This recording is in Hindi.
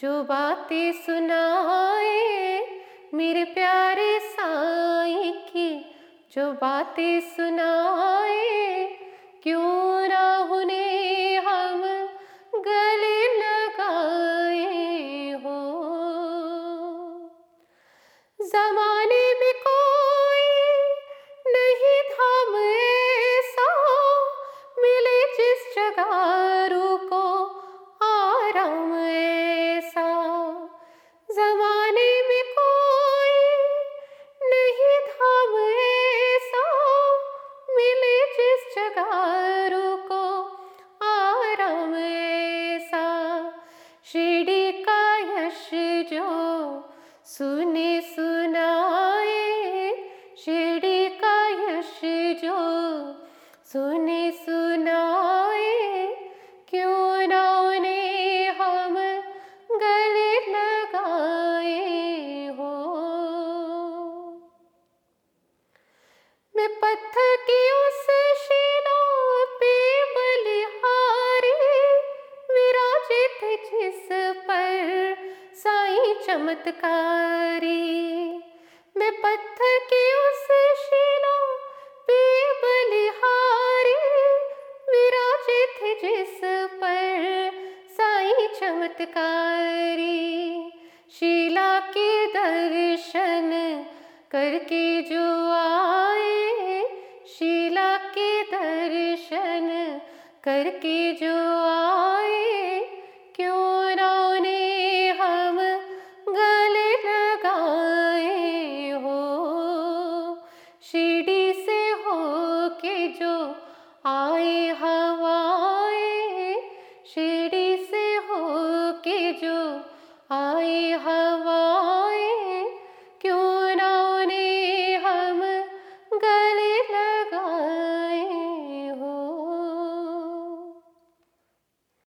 जो बातें सुनाए मेरे प्यारे साईं की, जो बातें सुनाए क्यों ना उन्हें हम गले लगाए हो। जमाने में कोई नहीं थाम ऐसा, मिले जिस जगह रूह को आराम ऐसा। जमाने में कोई नहीं थाम ऐसा, मिले जिस जगह रूह को आराम ऐसा। शिरडी का यश जो सुने सुनाए, शिरडी का यश जो सुने सुनाए क्यों ना उन्हें हम गले लगाए हो। मैं पत्थर की उस शिला पे बलिहारी, विराजित जिस पर साईं चमत्कारी। मैं पत्थर की उस शिला पे बलिहारी, विराजित जिस पर साईं चमत्कारी। शिला के दर्शन करके जो आए, शिला के दर्शन करके जो आए